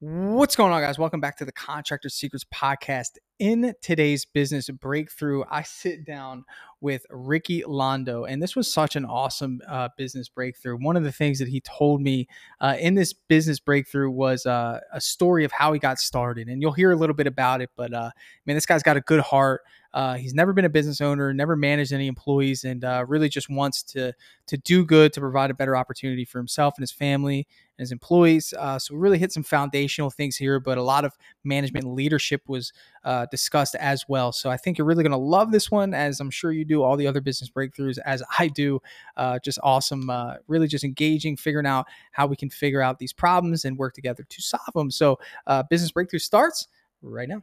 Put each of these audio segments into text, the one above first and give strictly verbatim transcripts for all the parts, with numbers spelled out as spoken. What's going on, guys? Welcome back to the Contractor Secrets Podcast. In today's Business Breakthrough, I sit down with Ricky Londo, and this was such an awesome uh, business breakthrough. One of the things that he told me uh, in this business breakthrough was uh, a story of how he got started, and you'll hear a little bit about it, but uh, man, this guy's got a good heart. Uh, he's never been a business owner, never managed any employees, and uh, really just wants to to do good, to provide a better opportunity for himself and his family and his employees. Uh, so we really hit some foundational things here, but a lot of management leadership was uh, discussed as well. So I think you're really going to love this one, as I'm sure you do all the other business breakthroughs, as I do. Uh, just awesome, uh, really just engaging, figuring out how we can figure out these problems and work together to solve them. So uh, business breakthrough starts right now.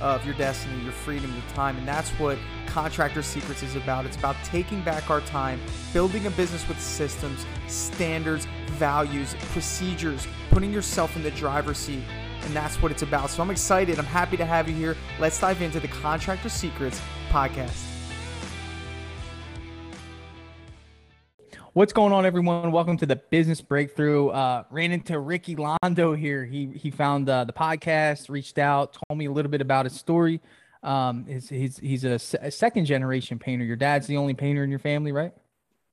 of your destiny, your freedom, your time, and that's what Contractor Secrets is about. It's about taking back our time, building a business with systems, standards, values, procedures, putting yourself in the driver's seat, and that's what it's about. So I'm excited. I'm happy to have you here. Let's dive into the Contractor Secrets Podcast. What's going on, everyone? Welcome to the Business Breakthrough. Uh, ran into Ricky Londo here. He he found uh, the podcast, reached out, told me a little bit about his story. Um, he's he's, he's a, a second generation painter. Your dad's the only painter in your family, right?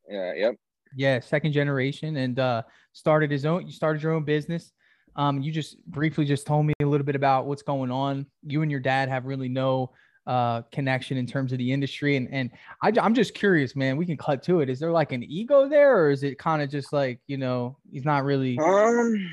Yeah. Yep. Yeah, second generation, and uh, started his own. You started your own business. Um, you just briefly just told me a little bit about what's going on. You and your dad have really no uh connection in terms of the industry, and and I, I'm just curious, man. We can cut to it. Is there like an ego there, or is it kind of just like, you know, he's not really um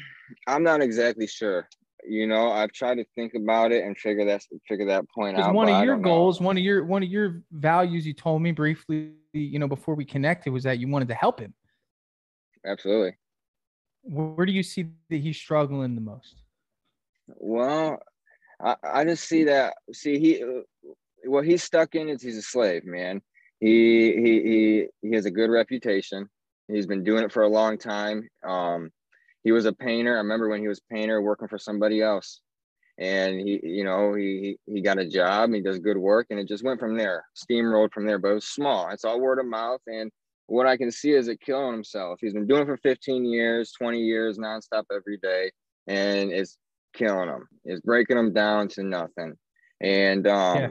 I'm not exactly sure, you know. I've tried to think about it and figure that figure that point out. One of your goals know. one of your one of your values you told me briefly, you know, before we connected, was that you wanted to help him. Absolutely. Where do you see that he's struggling the most? Well, I, I just see that, see, he, what he's stuck in is he's a slave, man. He, he, he, he has a good reputation. He's been doing it for a long time. Um, he was a painter. I remember when he was a painter working for somebody else, and he, you know, he, he got a job, he does good work, and it just went from there, steamrolled from there, but it was small. It's all word of mouth. And what I can see is it killing himself. He's been doing it for fifteen years, twenty years, nonstop every day. And it's killing them, is breaking them down to nothing. And um yeah.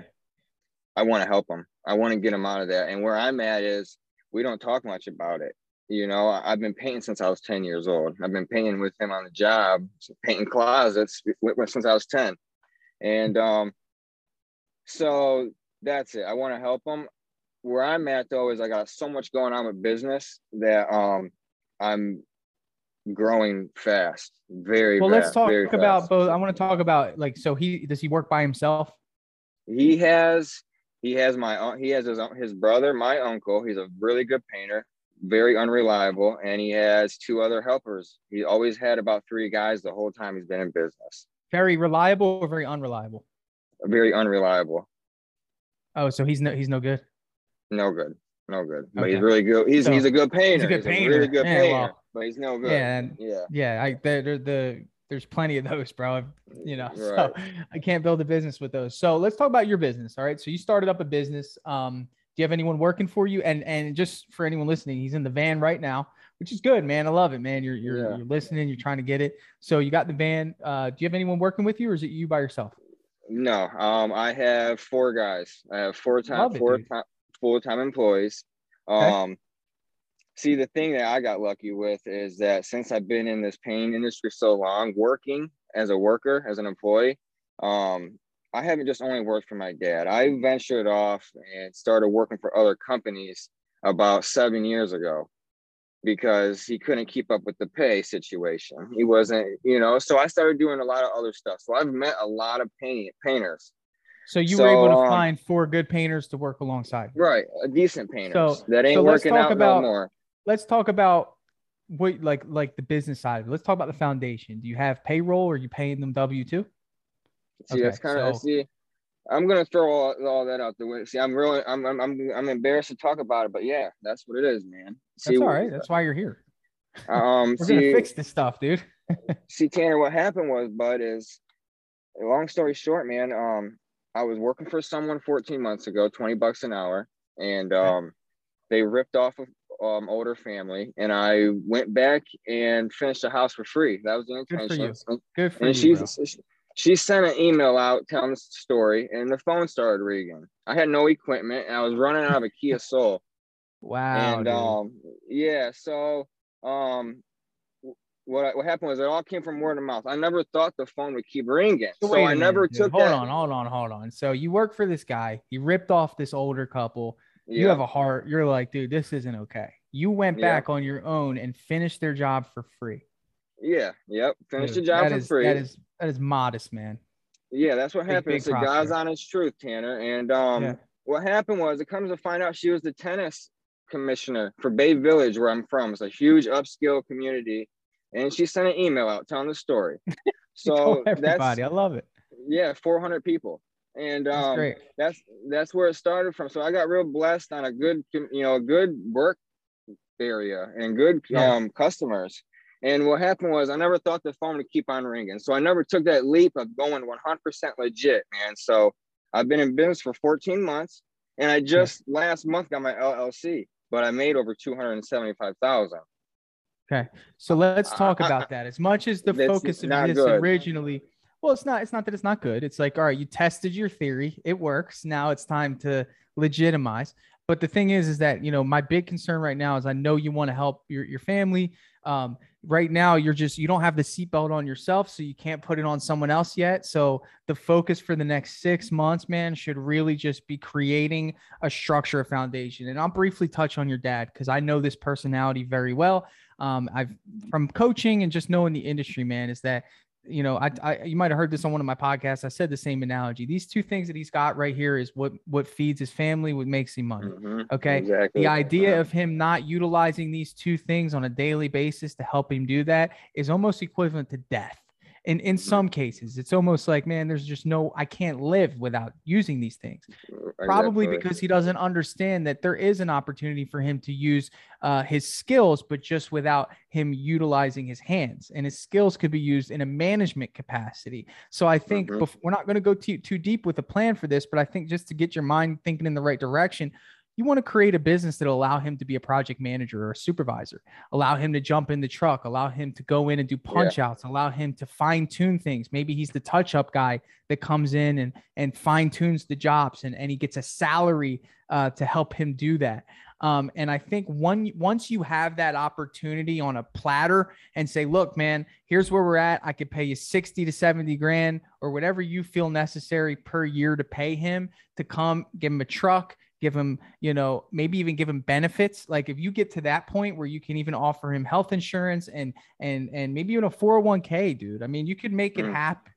I want to help them. I want to get them out of that. And where I'm at is we don't talk much about it, you know. I've been painting since I was ten years old. I've been painting with him on the job, painting closets since I was ten, and um so that's it. I want to help them. Where I'm at though is I got so much going on with business that um I'm growing fast, very well. Fast, let's talk very about fast. Both. I want to talk about, like, so he does he work by himself? He has he has my he has his his brother, my uncle. He's a really good painter, very unreliable, and he has two other helpers. He always had about three guys the whole time he's been in business. Very reliable or very unreliable? Very unreliable. Oh, so he's no he's no good. No good. No good. But okay. He's really good. He's so, he's a good painter. He's a, good he's painter. a really good yeah, painter. Well, but he's no good. Yeah, yeah, yeah. I there, the there's plenty of those, bro. You know, right. So I can't build a business with those. So let's talk about your business. All right. So you started up a business. Um, do you have anyone working for you? And and just for anyone listening, he's in the van right now, which is good, man. I love it, man. You're you're, yeah. you're listening. You're trying to get it. So you got the van. Uh, do you have anyone working with you, or is it you by yourself? No. Um, I have four guys. I have four time it, four time, full time employees. Okay. Um. See, the thing that I got lucky with is that since I've been in this painting industry so long, working as a worker, as an employee, um, I haven't just only worked for my dad. I ventured off and started working for other companies about seven years ago because he couldn't keep up with the pay situation. He wasn't, you know, so I started doing a lot of other stuff. So I've met a lot of paint, painters. So you so, were able to um, find four good painters to work alongside. Right. A decent painter. So, that ain't so working out about- no more. Let's talk about what, like, like the business side of it. Let's talk about the foundation. Do you have payroll, or are you paying them W two? See, okay, that's kind of so. see. I'm gonna throw all, all that out the way. See, I'm really, I'm, I'm, I'm, I'm embarrassed to talk about it, but yeah, that's what it is, man. See, that's all right. That's why you're here. Um, We're going to fix this stuff, dude. See, Tanner, what happened was, bud, is long story short, man, um, I was working for someone fourteen months ago, twenty bucks an hour, and um, they ripped off an um, older family, and I went back and finished the house for free. That was the intention. Good for you. Good for and you, she's, she, she sent an email out telling the story, and the phone started ringing. I had no equipment, and I was running out of a Kia Soul. Wow. And, dude. um, yeah, so... Um, what what happened was it all came from word of mouth. I never thought the phone would keep ringing, so Wait I never minute, took. Hold that. on, hold on, hold on. So you work for this guy. He ripped off this older couple. Yeah. You have a heart. You're like, dude, this isn't okay. You went yeah. back on your own and finished their job for free. Yeah. Yep. Finished dude, the job for is, free. That is that is modest, man. Yeah, that's what big, happened. Big it's a guy's honest truth, Tanner. And um, yeah. what happened was it comes to find out she was the tennis commissioner for Bay Village, where I'm from. It's a huge upscale community, and she sent an email out telling the story. So everybody, that's, I love it. Yeah, four hundred people, and that's um, great. That's that's where it started from. So I got real blessed on a good, you know, a good work area and good yeah. um, customers. And what happened was I never thought the phone would keep on ringing, so I never took that leap of going one hundred percent legit, man. So I've been in business for fourteen months, and I just yeah. last month got my L L C. But I made over two hundred seventy-five thousand dollars. Okay. So let's talk about that. As much as the That's focus of this good. originally, well, it's not, it's not that it's not good. It's like, all right, you tested your theory. It works. Now it's time to legitimize. But the thing is, is that, you know, my big concern right now is I know you want to help your, your family. Um, right now you're just, you don't have the seatbelt on yourself, so you can't put it on someone else yet. So the focus for the next six months, man, should really just be creating a structure, a foundation. And I'll briefly touch on your dad, because I know this personality very well. Um, I've from coaching and just knowing the industry, man, is that, you know, I, I, you might've heard this on one of my podcasts. I said the same analogy. These two things that he's got right here is what, what feeds his family, what makes him money. Mm-hmm. Okay. Exactly. The idea yeah. of him not utilizing these two things on a daily basis to help him do that is almost equivalent to death. And in some cases, it's almost like, man, there's just no, I can't live without using these things. Probably exactly. because he doesn't understand that there is an opportunity for him to use uh, his skills, but just without him utilizing his hands. And his skills could be used in a management capacity. So I think mm-hmm. before, we're not going to go too, too deep with a plan for this, but I think just to get your mind thinking in the right direction, you want to create a business that'll allow him to be a project manager or a supervisor, allow him to jump in the truck, allow him to go in and do punch outs, yeah. allow him to fine tune things. Maybe he's the touch up guy that comes in and, and fine tunes the jobs, and, and he gets a salary uh, to help him do that. Um, and I think one, once you have that opportunity on a platter and say, look, man, here's where we're at. I could pay you sixty to seventy grand or whatever you feel necessary per year to pay him to come, give him a truck, give him, you know, maybe even give him benefits. Like if you get to that point where you can even offer him health insurance and, and, and maybe even a four oh one k, dude, I mean, you could make it happen,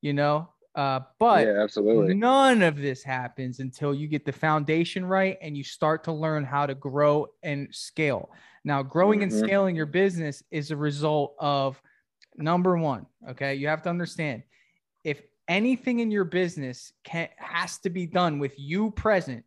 you know, uh, but yeah, absolutely. None of this happens until you get the foundation right and you start to learn how to grow and scale. Now, growing mm-hmm. and scaling your business is a result of number one. Okay. You have to understand if anything in your business can, has to be done with you present,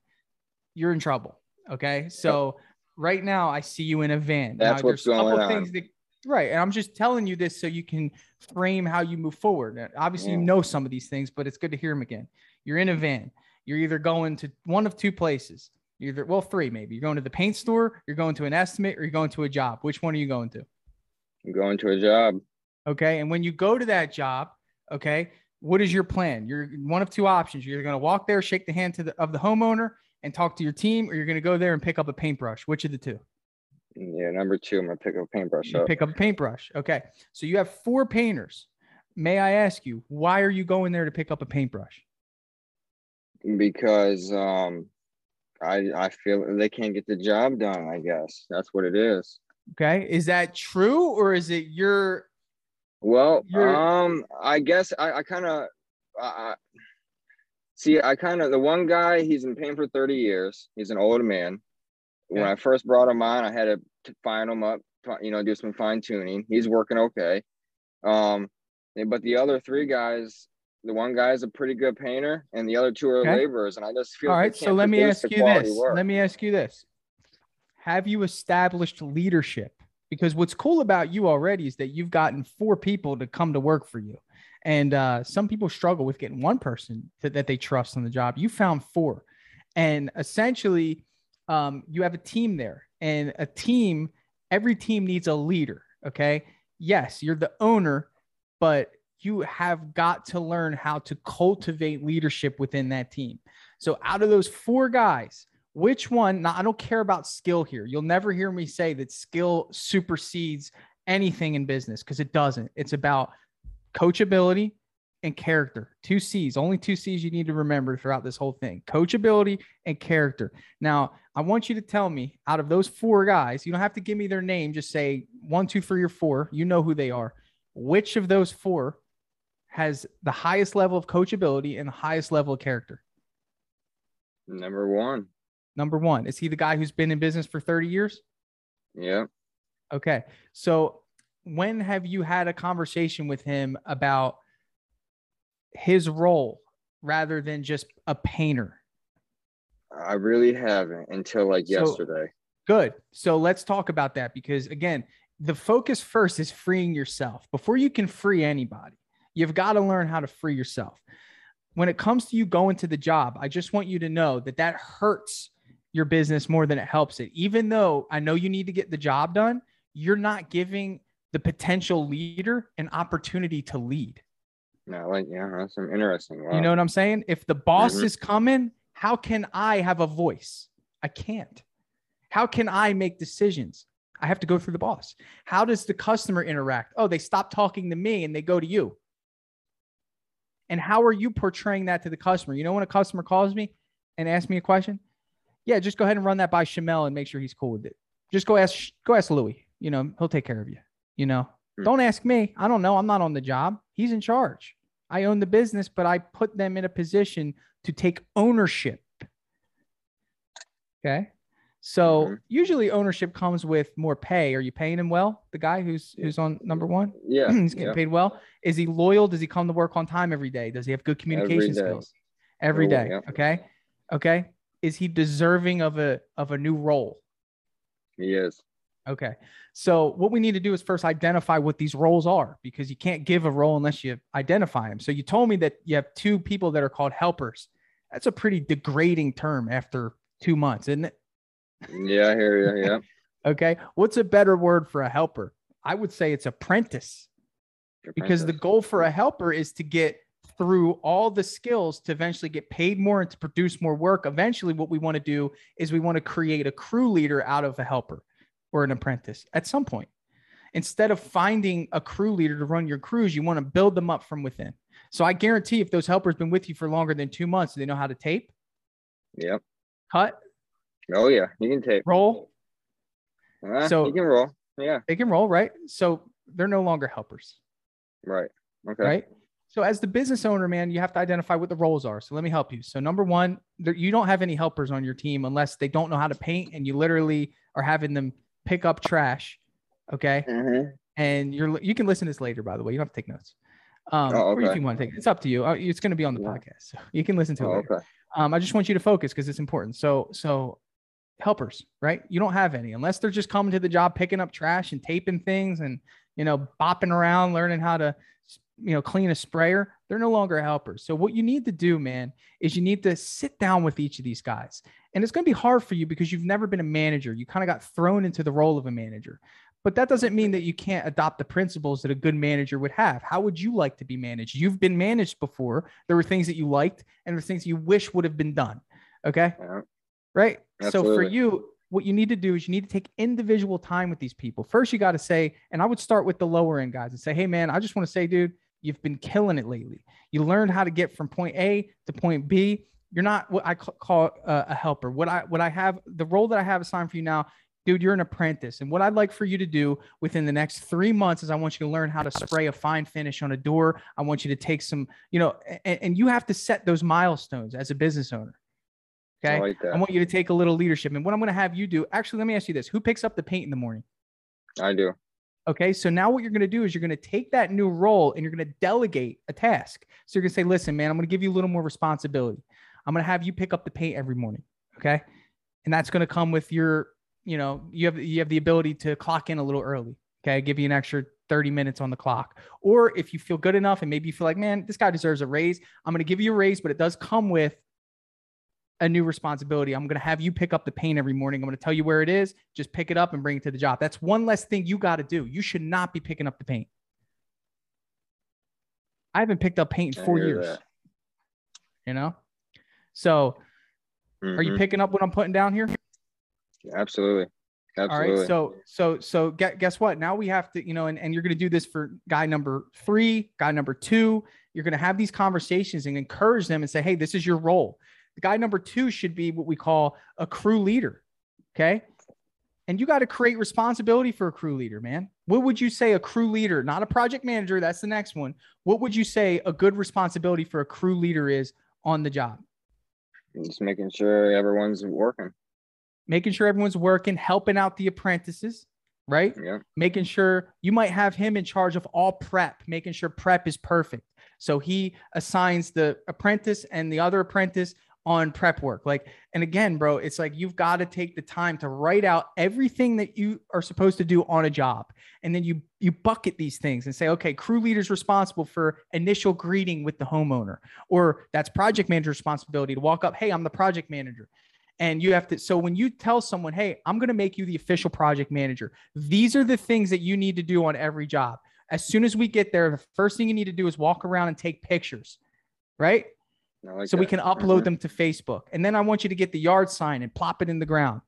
you're in trouble. Okay. So right now I see you in a van. That's now, what's going on. Things that, right. And I'm just telling you this so you can frame how you move forward. Now, obviously yeah. you know some of these things, but it's good to hear them again. You're in a van. You're either going to one of two places. You're either, well, three, maybe. You're going to the paint store, you're going to an estimate, or you're going to a job. Which one are you going to? I'm going to a job. Okay. And when you go to that job, okay, what is your plan? You're one of two options. You're going to walk there, shake the hand to the, of the homeowner, and talk to your team, or you're going to go there and pick up a paintbrush. Which of the two? Yeah, number two, I'm going to pick up a paintbrush. You pick up a paintbrush. Okay. So you have four painters. May I ask you, why are you going there to pick up a paintbrush? Because um, I, I feel they can't get the job done, I guess. That's what it is. Okay. Is that true, or is it your... Well, your... um, I guess I, I kind of... I, See, I kind of, the one guy, he's been paying for thirty years. He's an old man. When yeah. I first brought him on, I had to, to fine him up, you know, do some fine tuning. He's working okay. Um, but the other three guys, the one guy is a pretty good painter and the other two are okay. laborers. And I just feel all right. So let me ask you this. Work. Let me ask you this. Have you established leadership Because what's cool about you already is that you've gotten four people to come to work for you. And uh, some people struggle with getting one person to, that they trust on the job. You found four. And essentially, um, you have a team there. And a team, every team needs a leader, okay? Yes, you're the owner, but you have got to learn how to cultivate leadership within that team. So out of those four guys, which one? Now, I don't care about skill here. You'll never hear me say that skill supersedes anything in business, because it doesn't. It's about coachability and character. Two C's, only two C's you need to remember throughout this whole thing: coachability and character. Now, I want you to tell me, out of those four guys, you don't have to give me their name, just say one, two, three, or four. You know who they are. Which of those four has the highest level of coachability and the highest level of character? Number one. Number one. Is he the guy who's been in business for thirty years? Yeah. Okay. So when have you had a conversation with him about his role rather than just a painter? I really haven't until like yesterday. So, good. So let's talk about that, because again, the focus first is freeing yourself. Before you can free anybody, you've got to learn how to free yourself. When it comes to you going to the job, I just want you to know that that hurts your business more than it helps it. Even though I know you need to get the job done, you're not giving the potential leader an opportunity to lead. No, like, yeah, that's some interesting. Wow. You know what I'm saying? If the boss mm-hmm. is coming, how can I have a voice? I can't. How can I make decisions? I have to go through the boss. How does the customer interact? Oh, they stop talking to me and they go to you. And how are you portraying that to the customer? You know, when a customer calls me and asks me a question, yeah, just go ahead and run that by Shamel and make sure he's cool with it. Just go ask, go ask Louis, you know, he'll take care of you. You know, hmm. Don't ask me. I don't know. I'm not on the job. He's in charge. I own the business, but I put them in a position to take ownership. Okay. So mm-hmm. usually ownership comes with more pay. Are you paying him well? The guy who's who's on number one? Yeah. He's getting yeah. paid well. Is he loyal? Does he come to work on time every day? Does he have good communication every skills? Every, every day. One, yeah. Okay. Okay. Is he deserving of a of a new role? He is. Okay. So what we need to do is first identify what these roles are, because you can't give a role unless you identify them. So you told me that you have two people that are called helpers. That's a pretty degrading term after two months, isn't it? Yeah, I hear you. Yeah. Okay. What's a better word for a helper? I would say it's apprentice, apprentice, because the goal for a helper is to get through all the skills to eventually get paid more and to produce more work. Eventually, what we want to do is we want to create a crew leader out of a helper or an apprentice at some point. Instead of finding a crew leader to run your crews, you want to build them up from within. So I guarantee if those helpers been with you for longer than two months, they know how to tape. Yep. Cut. Oh yeah, you can tape. Roll. Uh, so you can roll. Yeah, they can roll, right? So they're no longer helpers. Right. Okay. Right. So as the business owner, man, you have to identify what the roles are. So let me help you. So number one, there, you don't have any helpers on your team unless they don't know how to paint, and you literally are having them pick up trash. Okay. Mm-hmm. And you're you can listen to this later, by the way. You don't have to take notes. Um, oh, okay. Or if you want to take it, it's up to you. It's going to be on the yeah. podcast, so you can listen to it. Oh, later. Okay. Um, I just want you to focus because it's important. So so. helpers, right? You don't have any unless they're just coming to the job, picking up trash and taping things and, you know, bopping around, learning how to, you know, clean a sprayer. They're no longer helpers. So what you need to do, man, is you need to sit down with each of these guys. And it's going to be hard for you because you've never been a manager. You kind of got thrown into the role of a manager, but that doesn't mean that you can't adopt the principles that a good manager would have. How would you like to be managed? You've been managed before. There were things that you liked and there were things you wish would have been done. Okay. Yeah. Right. Absolutely. So for you, what you need to do is you need to take individual time with these people. First, you got to say, and I would start with the lower end guys and say, hey, man, I just want to say, dude, you've been killing it lately. You learned how to get from point A to point B. You're not what I call a, a helper. What I what I have, the role that I have assigned for you now, dude, you're an apprentice. And what I'd like for you to do within the next three months is I want you to learn how to spray a fine finish on a door. I want you to take some, you know, and, and you have to set those milestones as a business owner. Okay. I, like I want you to take a little leadership. And what I'm going to have you do, actually, let me ask you this. Who picks up the paint in the morning? I do. Okay. So now what you're going to do is you're going to take that new role and you're going to delegate a task. So you're going to say, listen, man, I'm going to give you a little more responsibility. I'm going to have you pick up the paint every morning. Okay. And that's going to come with your you know, you have, you have the ability to clock in a little early. Okay. Give you an extra thirty minutes on the clock. Or if you feel good enough and maybe you feel like, man, this guy deserves a raise, I'm going to give you a raise, but it does come with a new responsibility. I'm going to have you pick up the paint every morning. I'm going to tell you where it is. Just pick it up and bring it to the job. That's one less thing you got to do. You should not be picking up the paint. I haven't picked up paint in four years, that. you know? So mm-hmm. Are you picking up what I'm putting down here? Absolutely. Absolutely. All right. So, so, so guess what? Now we have to, you know, and, and you're going to do this for guy number three, guy number two, you're going to have these conversations and encourage them and say, hey, this is your role. The guy number two should be what we call a crew leader. Okay. And you got to create responsibility for a crew leader, man. What would you say a crew leader, not a project manager? That's the next one. What would you say a good responsibility for a crew leader is on the job? Just making sure everyone's working. Making sure everyone's working, helping out the apprentices, right? Yeah. Making sure you might have him in charge of all prep, making sure prep is perfect. So he assigns the apprentice and the other apprentice on prep work. Like, and again, bro, it's like, you've got to take the time to write out everything that you are supposed to do on a job. And then you, you bucket these things and say, okay, crew leader's responsible for initial greeting with the homeowner, or that's project manager's responsibility to walk up. Hey, I'm the project manager. And you have to, so when you tell someone, hey, I'm going to make you the official project manager, these are the things that you need to do on every job. As soon as we get there, the first thing you need to do is walk around and take pictures, right? Like so that. we can upload mm-hmm. them to Facebook. And then I want you to get the yard sign and plop it in the ground.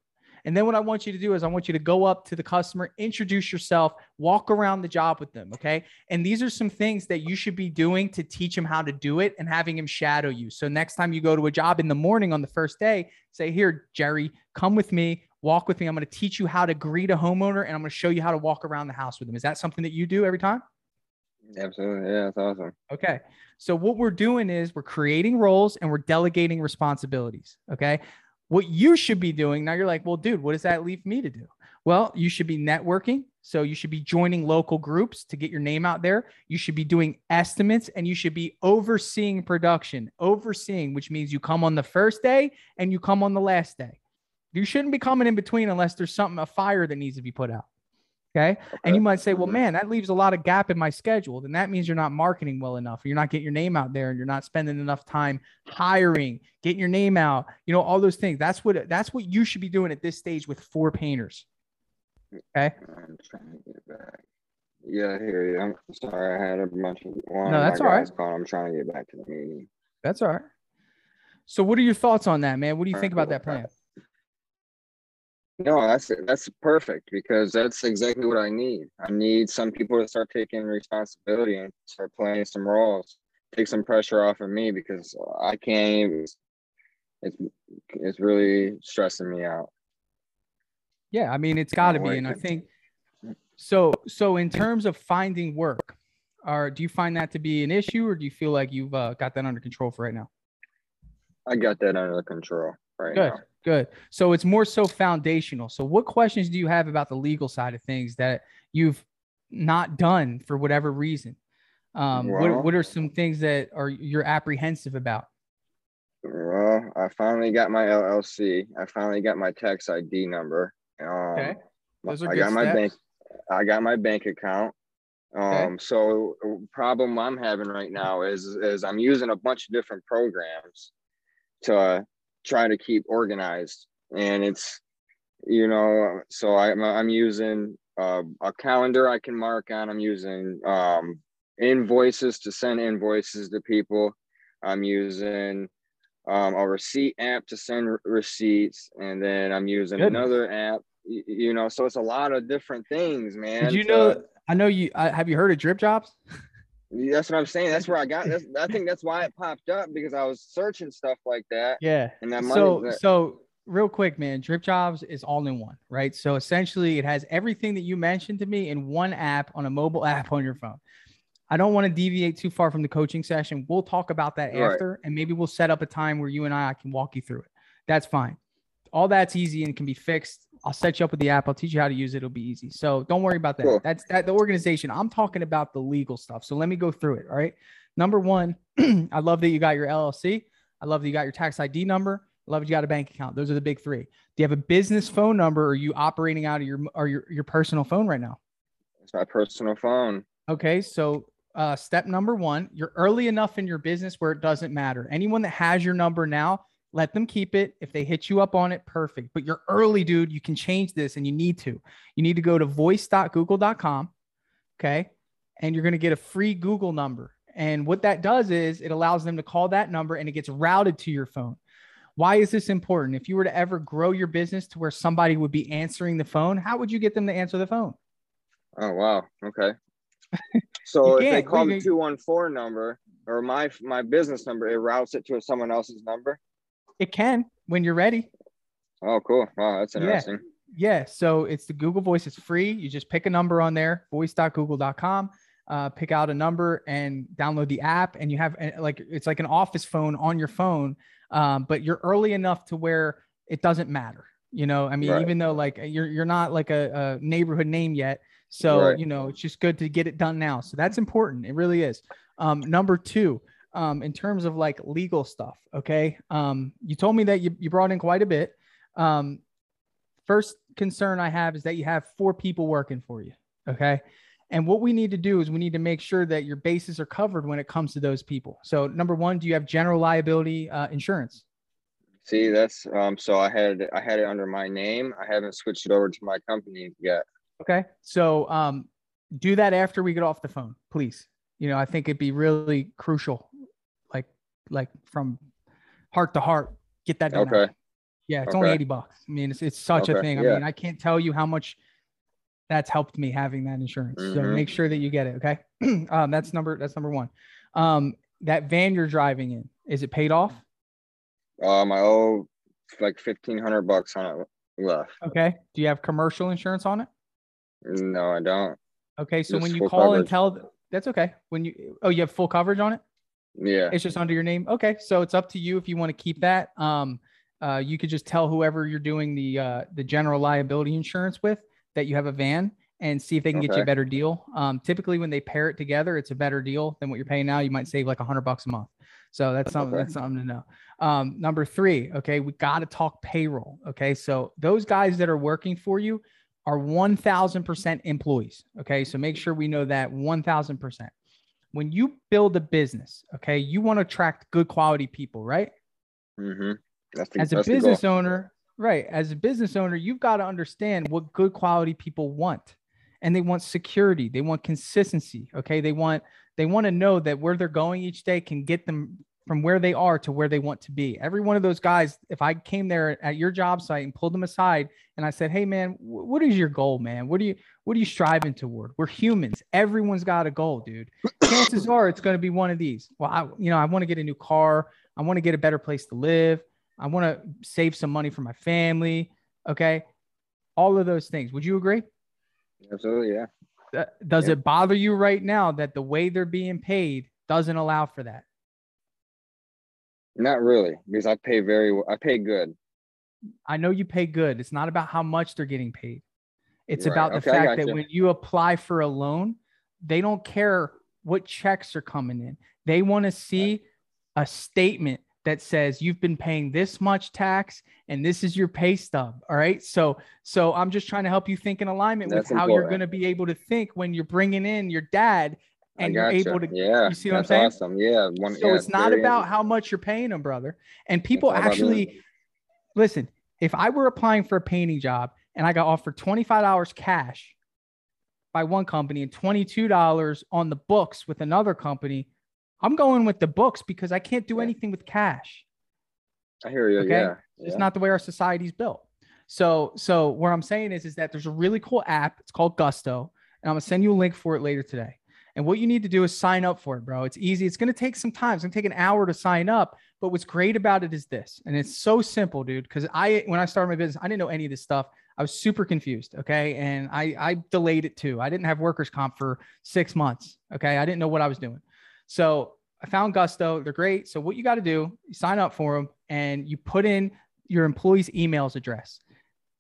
And then what I want you to do is I want you to go up to the customer, introduce yourself, walk around the job with them. Okay. And these are some things that you should be doing to teach him how to do it and having him shadow you. So next time you go to a job in the morning on the first day, say, here, Jerry, come with me, walk with me. I'm going to teach you how to greet a homeowner and I'm going to show you how to walk around the house with them. Is that something that you do every time? Absolutely. Yeah. That's awesome. Okay. So what we're doing is we're creating roles and we're delegating responsibilities. Okay. What you should be doing now, you're like, well, dude, what does that leave me to do? Well, you should be networking. So you should be joining local groups to get your name out there. You should be doing estimates and you should be overseeing production, overseeing, which means you come on the first day and you come on the last day. You shouldn't be coming in between unless there's something, a fire that needs to be put out. Okay. okay. And you might say, well, man, that leaves a lot of gap in my schedule. Then that means you're not marketing well enough. Or you're not getting your name out there and you're not spending enough time hiring, getting your name out, you know, all those things. That's what, that's what you should be doing at this stage with four painters. Okay. I'm trying to get back. Yeah, I hear you. I'm sorry. I had a bunch of, one no, that's of my all guys right. call. I'm trying to get back to the meeting. That's all right. So what are your thoughts on that, man? What do you think about that plan? No, that's that's perfect because that's exactly what I need. I need some people to start taking responsibility and start playing some roles, take some pressure off of me because I can't even, it's, it's really stressing me out. Yeah, I mean, it's got to be. And I think, so So in terms of finding work, or do you find that to be an issue or do you feel like you've uh, got that under control for right now? I got that under control right Good. now. Good. So it's more so foundational. So what questions do you have about the legal side of things that you've not done for whatever reason? Um, well, what, what are some things that are you're apprehensive about? Well, I finally got my L L C. I finally got my tax I D number. Um, okay. Those are I good got steps. my bank. I got my bank account. Um, okay. So problem I'm having right now is, is I'm using a bunch of different programs to uh, try to keep organized, and it's, you know, so I'm, I'm using uh, a calendar I can mark on. I'm using um, invoices to send invoices to people. I'm using um, a receipt app to send re- receipts. And then I'm using Goodness. another app, you, you know, so it's a lot of different things, man. Did you to, know, I know you, I, have you heard of Drip Jobs? That's what I'm saying. That's where I got this. I think that's why it popped up because I was searching stuff like that. Yeah. And that so, that- so real quick, man, Drip Jobs is all in one, right? So essentially it has everything that you mentioned to me in one app on a mobile app on your phone. I don't want to deviate too far from the coaching session. We'll talk about that all after, right. and maybe we'll set up a time where you and I, I can walk you through it. That's fine. All that's easy and can be fixed. I'll set you up with the app. I'll teach you how to use it. It'll be easy. So don't worry about that. Cool. That's that the organization. I'm talking about the legal stuff. So let me go through it. All right. Number one, I love that you got your L L C. I love that you got your tax I D number. love you got a bank account. Those are the big three. Do you have a business phone number, or are you operating out of your or your, your personal phone right now? It's my personal phone. Okay, so uh, step number one, you're early enough in your business where it doesn't matter. Anyone that has your number now, let them keep it. If they hit you up on it, perfect. But you're early, dude. You can change this, and you need to. You need to go to voice dot google dot com, okay? And you're going to get a free Google number. And what that does is it allows them to call that number, and it gets routed to your phone. Why is this important? If you were to ever grow your business to where somebody would be answering the phone, how would you get them to answer the phone? Oh, wow. Okay. So if they call the two one four number or my my business number, it routes it to someone else's number? It can when you're ready. Oh, cool. Wow, that's interesting. Yeah. yeah. So it's the Google Voice. It's free. You just pick a number on there, voice dot google dot com. Uh, pick out a number and download the app, and you have like, it's like an office phone on your phone. Um, but you're early enough to where it doesn't matter. You know, I mean, right. even though like you're, you're not like a, a neighborhood name yet. So, right. you know, it's just good to get it done now. So that's important. It really is. Um, number two, um, in terms of like legal stuff. Okay. Um, you told me that you, you brought in quite a bit. Um, first concern I have is that you have four people working for you. Okay. And what we need to do is we need to make sure that your bases are covered when it comes to those people. So number one, do you have general liability uh, insurance? See, that's, um, so I had, I had it under my name. I haven't switched it over to my company yet. Okay. So um, do that after we get off the phone, please. You know, I think it'd be really crucial, like, like from heart to heart, get that done. Okay. Out. Yeah. It's okay. Only eighty bucks. I mean, it's, it's such okay. a thing. I yeah. mean, I can't tell you how much that's helped me having that insurance. Mm-hmm. So make sure that you get it. Okay. um, that's number, that's number one. Um, that van you're driving in, is it paid off? Um, I owe like fifteen hundred bucks on it left. Okay. Do you have commercial insurance on it? No, I don't. Okay. So just when you call coverage. and tell, that's okay. When you, oh, you have full coverage on it? Yeah. It's just under your name. Okay. So it's up to you if you want to keep that. Um, uh, you could just tell whoever you're doing the, uh, the general liability insurance with that you have a van, and see if they can okay. get you a better deal. Um, typically when they pair it together, it's a better deal than what you're paying now. You might save like a hundred bucks a month. So that's something, okay. that's something to know. Um, number three. Okay. We got to talk payroll. Okay. So those guys that are working for you are one thousand percent employees. Okay. So make sure we know that one thousand percent when you build a business. Okay. You want to attract good quality people, right? Mm-hmm. That's the, As a that's business the goal. owner, Right. As a business owner, you've got to understand what good quality people want. And they want security. They want consistency. Okay. They want, they want to know that where they're going each day can get them from where they are to where they want to be. Every one of those guys, if I came there at your job site and pulled them aside and I said, "Hey man, what is your goal, man? What do you, what are you striving toward?" We're humans. Everyone's got a goal, dude. Chances are it's going to be one of these. Well, I, you know, I want to get a new car. I want to get a better place to live. I want to save some money for my family. Okay. All of those things. Would you agree? Absolutely. Yeah. Th- does yeah. it bother you right now that the way they're being paid doesn't allow for that? Not really, because I pay very well. I pay good. I know you pay good. It's not about how much they're getting paid. It's right. about the okay, fact that you. when you apply for a loan, they don't care what checks are coming in. They want to see right. a statement that says you've been paying this much tax and this is your pay stub. All right. So, so I'm just trying to help you think in alignment That's with how important. You're going to be able to think when you're bringing in your dad and you're able you. to, yeah. you see what That's I'm saying? Awesome. Yeah. One, so yeah, it's not about how much you're paying them, brother. And people actually listen, if I were applying for a painting job and I got offered twenty-five dollars cash by one company and twenty-two dollars on the books with another company, I'm going with the books because I can't do anything with cash. I hear you. Okay? Yeah, yeah. It's not the way our society's built. So, so what I'm saying is, is that there's a really cool app. It's called Gusto, and I'm going to send you a link for it later today. And what you need to do is sign up for it, bro. It's easy. It's going to take some time. It's going to take an hour to sign up, but what's great about it is this, and it's so simple, dude. Cause I, when I started my business, I didn't know any of this stuff. I was super confused. Okay. And I, I delayed it too. I didn't have workers' comp for six months. Okay. I didn't know what I was doing. So I found Gusto. They're great. So what you got to do, you sign up for them and you put in your employee's email's address.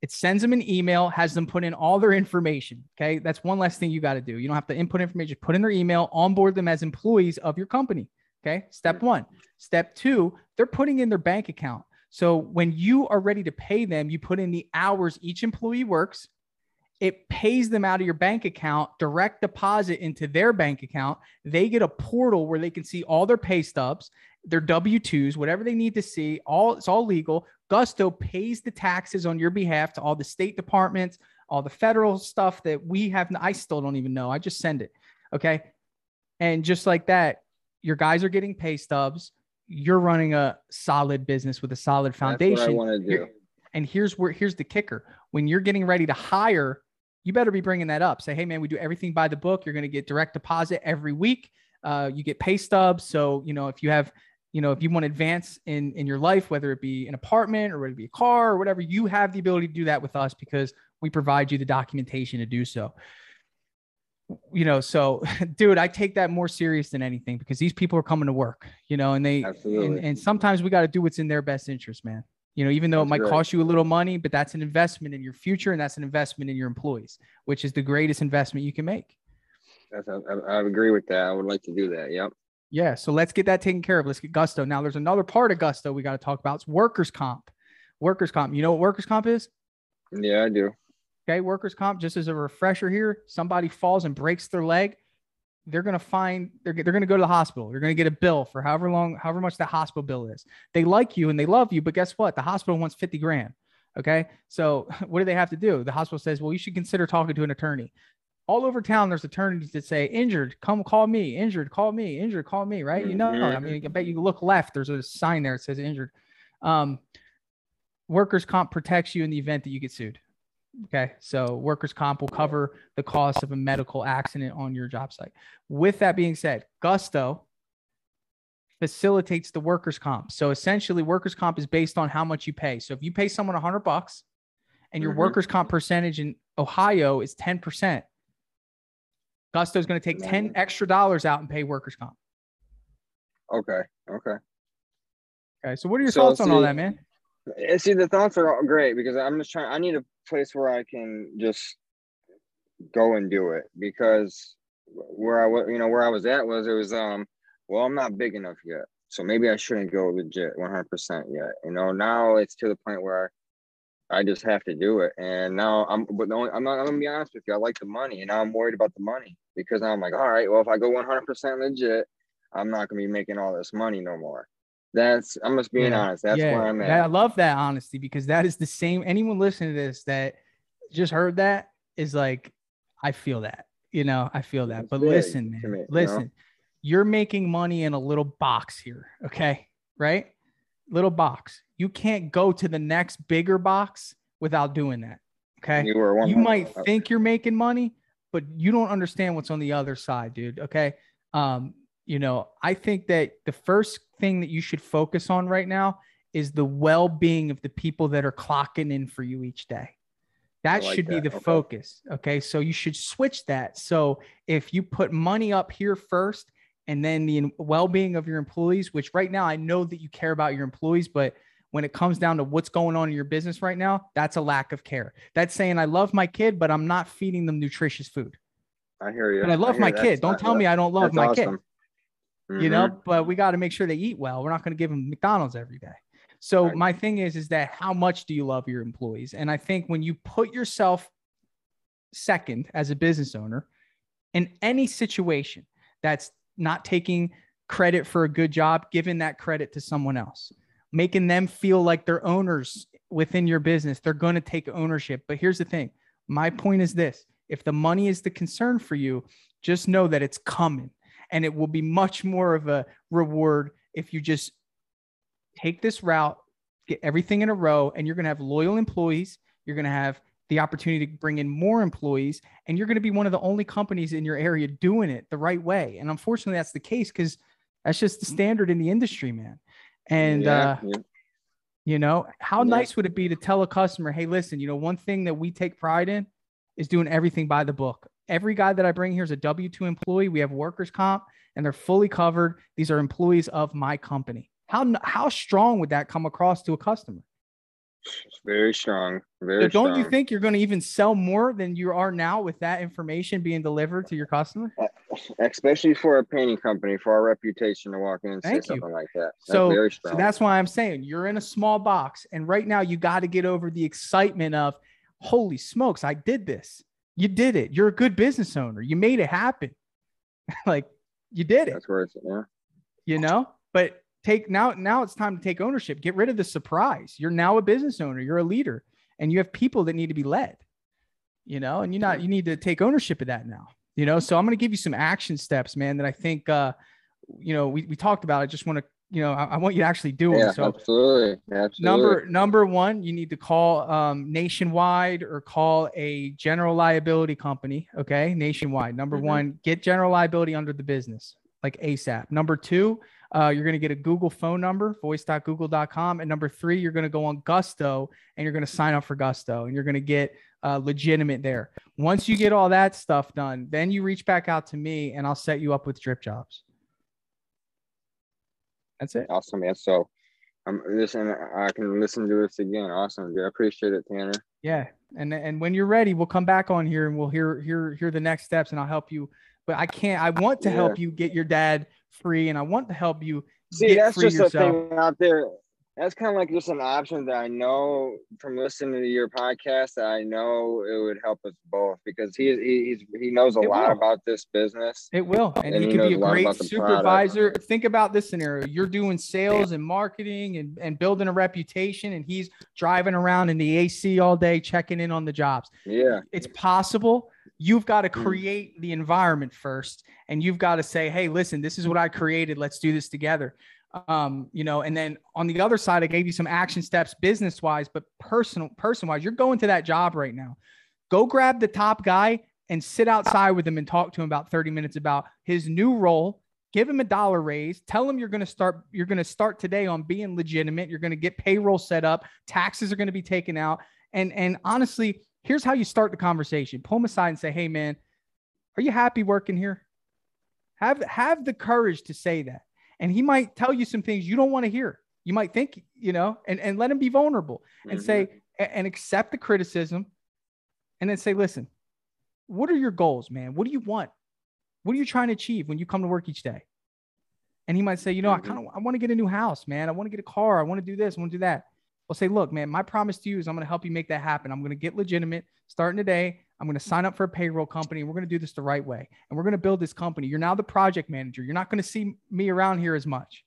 It sends them an email, has them put in all their information. Okay. That's one less thing you got to do. You don't have to input information, just put in their email, onboard them as employees of your company. Okay. Step one. Step two, they're putting in their bank account. So when you are ready to pay them, you put in the hours each employee works. It pays them out of your bank account, direct deposit into their bank account. They get a portal where they can see all their pay stubs, their W twos, whatever they need to see. All it's all legal. Gusto pays the taxes on your behalf to all the state departments, all the federal stuff that we have. I still don't even know. I just send it. Okay. And just like that, your guys are getting pay stubs. You're running a solid business with a solid foundation. That's what I want to do. And here's where, here's the kicker. When you're getting ready to hire, you better be bringing that up. Say, hey man, we do everything by the book. You're going to get direct deposit every week. Uh, you get pay stubs. So, you know, if you have, you know, if you want to advance in, in your life, whether it be an apartment or whether it be a car or whatever, you have the ability to do that with us because we provide you the documentation to do so. You know, so dude, I take that more serious than anything because these people are coming to work, you know, and they, and, and sometimes we got to do what's in their best interest, man. You know, even though that's it might right. cost you a little money, but that's an investment in your future. And that's an investment in your employees, which is the greatest investment you can make. That's, I, I agree with that. I would like to do that. Yep. Yeah. So let's get that taken care of. Let's get Gusto. Now there's another part of Gusto we got to talk about. It's workers' comp, workers' comp. You know what workers' comp is? Yeah, I do. Okay. Workers' comp, just as a refresher here, somebody falls and breaks their leg. They're going to find, they're, they're going to go to the hospital. They're going to get a bill for however long, however much the hospital bill is. They like you and they love you, but guess what? The hospital wants fifty grand. Okay. So what do they have to do? The hospital says, well, you should consider talking to an attorney. All over town, there's attorneys that say injured, come call me, injured, call me, injured, call me. Right. You know, I mean, I bet you look left. There's a sign there that says injured. Um, workers' comp protects you in the event that you get sued. Okay. So workers' comp will cover the cost of a medical accident on your job site. With that being said, Gusto facilitates the workers' comp. So essentially workers' comp is based on how much you pay. So if you pay someone a hundred bucks and your mm-hmm. workers' comp percentage in Ohio is ten percent, Gusto is going to take ten extra dollars out and pay workers' comp. Okay. Okay. Okay. So what are your so, thoughts on see, all that, man? See, the thoughts are all great because I'm just trying, I need to place where I can just go and do it because where I was, you know, where I was at was, it was, um, well, I'm not big enough yet. So maybe I shouldn't go legit one hundred percent yet. You know, now it's to the point where I just have to do it. And now I'm, but the only, I'm not, I'm gonna be honest with you. I like the money and now I'm worried about the money because I'm like, all right, well, if I go one hundred percent legit, I'm not going to be making all this money no more. That's, I'm just being yeah. honest. That's yeah. where I'm at. I love that honesty because that is the same. Anyone listening to this that just heard that is like, I feel that, you know, I feel that. It's but listen, man, me, listen, you know? You're making money in a little box here. Okay. Right. Little box. You can't go to the next bigger box without doing that. Okay. You, were you might okay. think you're making money, but you don't understand what's on the other side, dude. Okay. Um, You know, I think that the first thing that you should focus on right now is the well-being of the people that are clocking in for you each day. That like should that. be the okay. focus. Okay. So you should switch that. So if you put money up here first and then the well-being of your employees, which right now I know that you care about your employees, but when it comes down to what's going on in your business right now, that's a lack of care. That's saying I love my kid, but I'm not feeding them nutritious food. I hear you. But I love I my you. kid. That's don't not, tell me I don't love my awesome. kid. You know, mm-hmm. but we got to make sure they eat well. We're not going to give them McDonald's every day. So right. my thing is, is that how much do you love your employees? And I think when you put yourself second as a business owner in any situation, that's not taking credit for a good job, giving that credit to someone else, making them feel like they're owners within your business. They're going to take ownership. But here's the thing. My point is this. If the money is the concern for you, just know that it's coming. And it will be much more of a reward if you just take this route, get everything in a row, and you're going to have loyal employees. You're going to have the opportunity to bring in more employees, and you're going to be one of the only companies in your area doing it the right way. And unfortunately, that's the case because that's just the standard in the industry, man. And, yeah, uh, yeah. you know, how yeah. nice would it be to tell a customer, hey, listen, you know, one thing that we take pride in is doing everything by the book. Every guy that I bring here is a W two employee. We have workers' comp and they're fully covered. These are employees of my company. How, how strong would that come across to a customer? It's very strong. Very so don't strong. you think you're going to even sell more than you are now with that information being delivered to your customer? especially for a painting company, for our reputation to walk in and Thank say you. something like that. That's so, very strong. So that's why I'm saying you're in a small box. And right now you got to get over the excitement of, holy smokes, I did this. You did it. You're a good business owner. You made it happen. Like you did it. That's where it's at, yeah. You know, but take now, now it's time to take ownership. Get rid of the surprise. You're now a business owner. You're a leader and you have people that need to be led, you know, and you're not, you need to take ownership of that now, you know? So I'm going to give you some action steps, man, that I think, uh, you know, we, we talked about. I just want to, you know, I, I want you to actually do it. Yeah, so absolutely. absolutely. Number, number one, you need to call um, Nationwide or call a general liability company. Okay. Nationwide. Number mm-hmm. one, get general liability under the business, like ASAP. Number two, uh, you're going to get a Google phone number, voice dot google dot com. And number three, you're going to go on Gusto and you're going to sign up for Gusto and you're going to get uh, legitimate there. Once you get all that stuff done, then you reach back out to me and I'll set you up with Drip Jobs. That's it. Awesome, man. So I'm um, listening. I can listen to this again. Awesome, dude. I appreciate it, Tanner. Yeah. And and when you're ready, we'll come back on here and we'll hear hear hear the next steps and I'll help you. But I can't, I want to yeah. help you get your dad free and I want to help you see get that's free just yourself. A thing out there. That's kind of like just an option that I know from listening to your podcast that I know it would help us both because he he he's, he knows a it lot will. about this business. It will. And, and you can be a great supervisor. Product. Think about this scenario. You're doing sales and marketing and, and building a reputation and he's driving around in the A C all day, checking in on the jobs. Yeah. It's possible. You've got to create the environment first and you've got to say, hey, listen, this is what I created. Let's do this together. Um, you know, and then on the other side, I gave you some action steps business wise, but personal, person wise, you're going to that job right now. Go grab the top guy and sit outside with him and talk to him about thirty minutes about his new role. Give him a dollar raise. Tell him you're going to start, you're going to start today on being legitimate. You're going to get payroll set up. Taxes are going to be taken out. And, and honestly, here's how you start the conversation. Pull him aside and say, hey man, are you happy working here? Have, have the courage to say that. And he might tell you some things you don't want to hear. You might think, you know, and, and let him be vulnerable and mm-hmm. say, and accept the criticism and then say, listen, what are your goals, man? What do you want? What are you trying to achieve when you come to work each day? And he might say, you know, mm-hmm. I kind of, I want to get a new house, man. I want to get a car. I want to do this. I want to do that. Well, say, look, man, my promise to you is I'm going to help you make that happen. I'm going to get legitimate starting today. I'm going to sign up for a payroll company. And we're going to do this the right way. And we're going to build this company. You're now the project manager. You're not going to see me around here as much.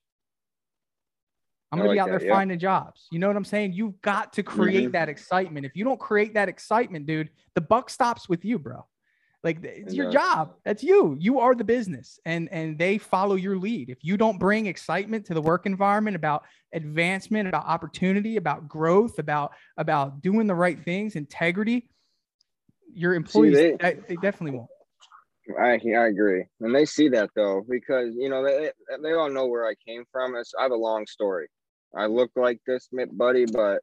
I'm going to be out there finding jobs. You know what I'm saying? You've got to create that excitement. If you don't create that excitement, dude, the buck stops with you, bro. Like it's your job. That's you. You are the business and, and they follow your lead. If you don't bring excitement to the work environment about advancement, about opportunity, about growth, about, about doing the right things, integrity, your employees, see, they, they definitely won't. I I agree. And they see that though, because, you know, they they all know where I came from. It's, I have a long story. I look like this, buddy, but,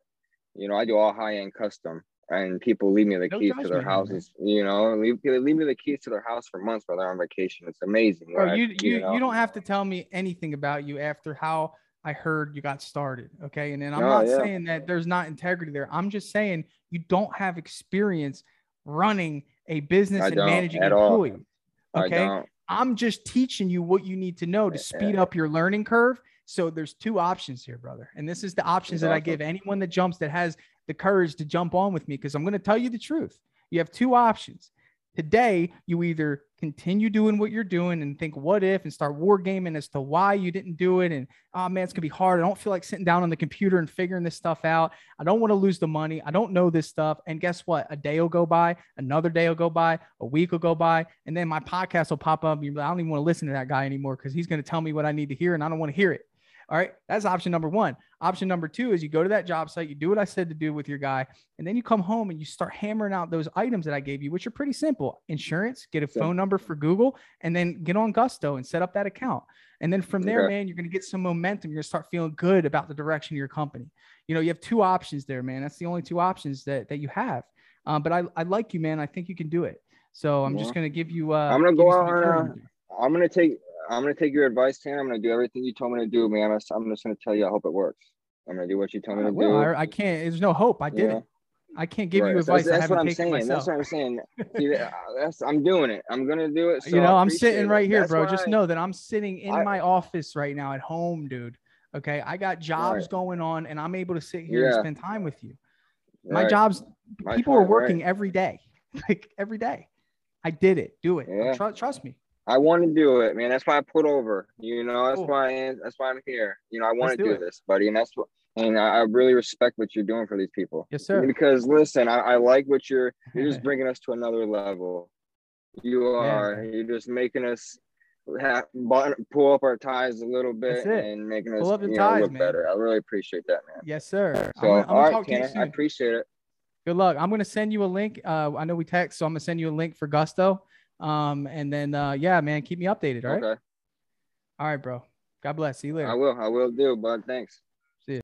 you know, I do all high-end custom. And people leave me the no keys judgment, to their houses, man. You know, leave, leave me the keys to their house for months while they're on vacation. It's amazing. Bro, you, I, you, you, know? You don't have to tell me anything about you after how I heard you got started. Okay. And then I'm oh, not yeah. saying that there's not integrity there. I'm just saying you don't have experience running a business I and managing an employee. All. Okay. I'm just teaching you what you need to know to speed yeah. up your learning curve. So there's two options here, brother. And this is the options exactly. that I give anyone that jumps, that has the courage to jump on with me. Because I'm going to tell you the truth. You have two options today. You either continue doing what you're doing and think what if, and start war gaming as to why you didn't do it. And oh man, it's gonna be hard. I don't feel like sitting down on the computer and figuring this stuff out. I don't want to lose the money. I don't know this stuff. And guess what? A day will go by, another day will go by, a week will go by. And then my podcast will pop up. And you're like, I don't even want to listen to that guy anymore. Cause he's going to tell me what I need to hear. And I don't want to hear it. All right. That's option number one. Option number two is you go to that job site, you do what I said to do with your guy, and then you come home and you start hammering out those items that I gave you, which are pretty simple. Insurance, get a phone number for Google, and then get on Gusto and set up that account. And then from there, okay. man, you're going to get some momentum. You're going to start feeling good about the direction of your company. You know, you have two options there, man. That's the only two options that, that you have. Um, but I, I like you, man. I think you can do it. So I'm yeah. just going to give you, uh, I'm going to go out on, uh, I'm going to take, I'm going to take your advice, Tanner. I'm going to do everything you told me to do, man. I'm just going to tell you, I hope it works. I'm going to do what you told me to do. I, I can't. There's no hope. I did yeah. it. I can't give right. you advice. That's, that's I haven't taken myself. That's what I'm saying. See, that's, I'm doing it. I'm going to do it. So you know, I'm sitting right here, bro. Just I, know that I'm sitting in I, my office right now at home, dude. Okay. I got jobs right. going on and I'm able to sit here yeah. and spend time with you. My right. jobs, my people time, are working right. every day, like every day. I did it. Do it. Yeah. Tr- trust me. I want to do it, man. That's why I put over, you know, that's cool. why, I, that's why I'm here. You know, I want Let's to do, do this, buddy. And that's what, and I, I really respect what you're doing for these people. Yes, sir. Because listen, I, I like what you're, you're just bringing us to another level. You are, yeah. you're just making us have, pull up our ties a little bit and making us you know, ties, look man. better. I really appreciate that, man. Yes, sir. So, I'm, I'm all right, Tanner, I appreciate it. Good luck. I'm going to send you a link. Uh, I know we text, so I'm going to send you a link for Gusto. Um, and then, uh, yeah, man, keep me updated. All right. Okay. All right, bro. God bless. See you later. I will. I will do, bud. Thanks. See you.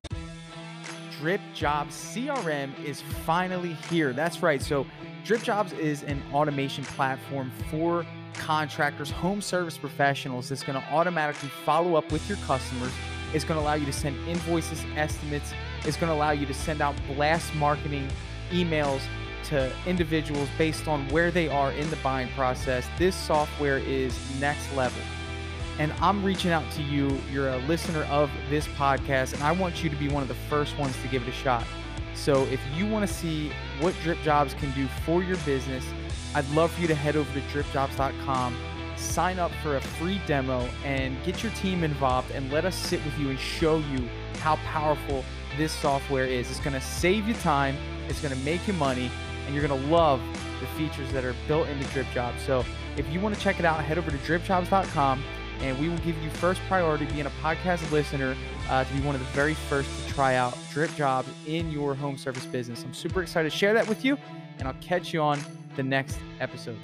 Drip Jobs C R M is finally here. That's right. So Drip Jobs is an automation platform for contractors, home service professionals. That's going to automatically follow up with your customers. It's going to allow you to send invoices, estimates. It's going to allow you to send out blast marketing emails to individuals based on where they are in the buying process. This software is next level. And I'm reaching out to you. You're a listener of this podcast, and I want you to be one of the first ones to give it a shot. So if you want to see what Drip Jobs can do for your business, I'd love for you to head over to drip jobs dot com, sign up for a free demo, and get your team involved, and let us sit with you and show you how powerful this software is. It's going to save you time. It's going to make you money. And you're going to love the features that are built into Drip Jobs. So if you want to check it out, head over to drip jobs dot com, and we will give you first priority being a podcast listener uh, to be one of the very first to try out Drip Jobs in your home service business. I'm super excited to share that with you, and I'll catch you on the next episode.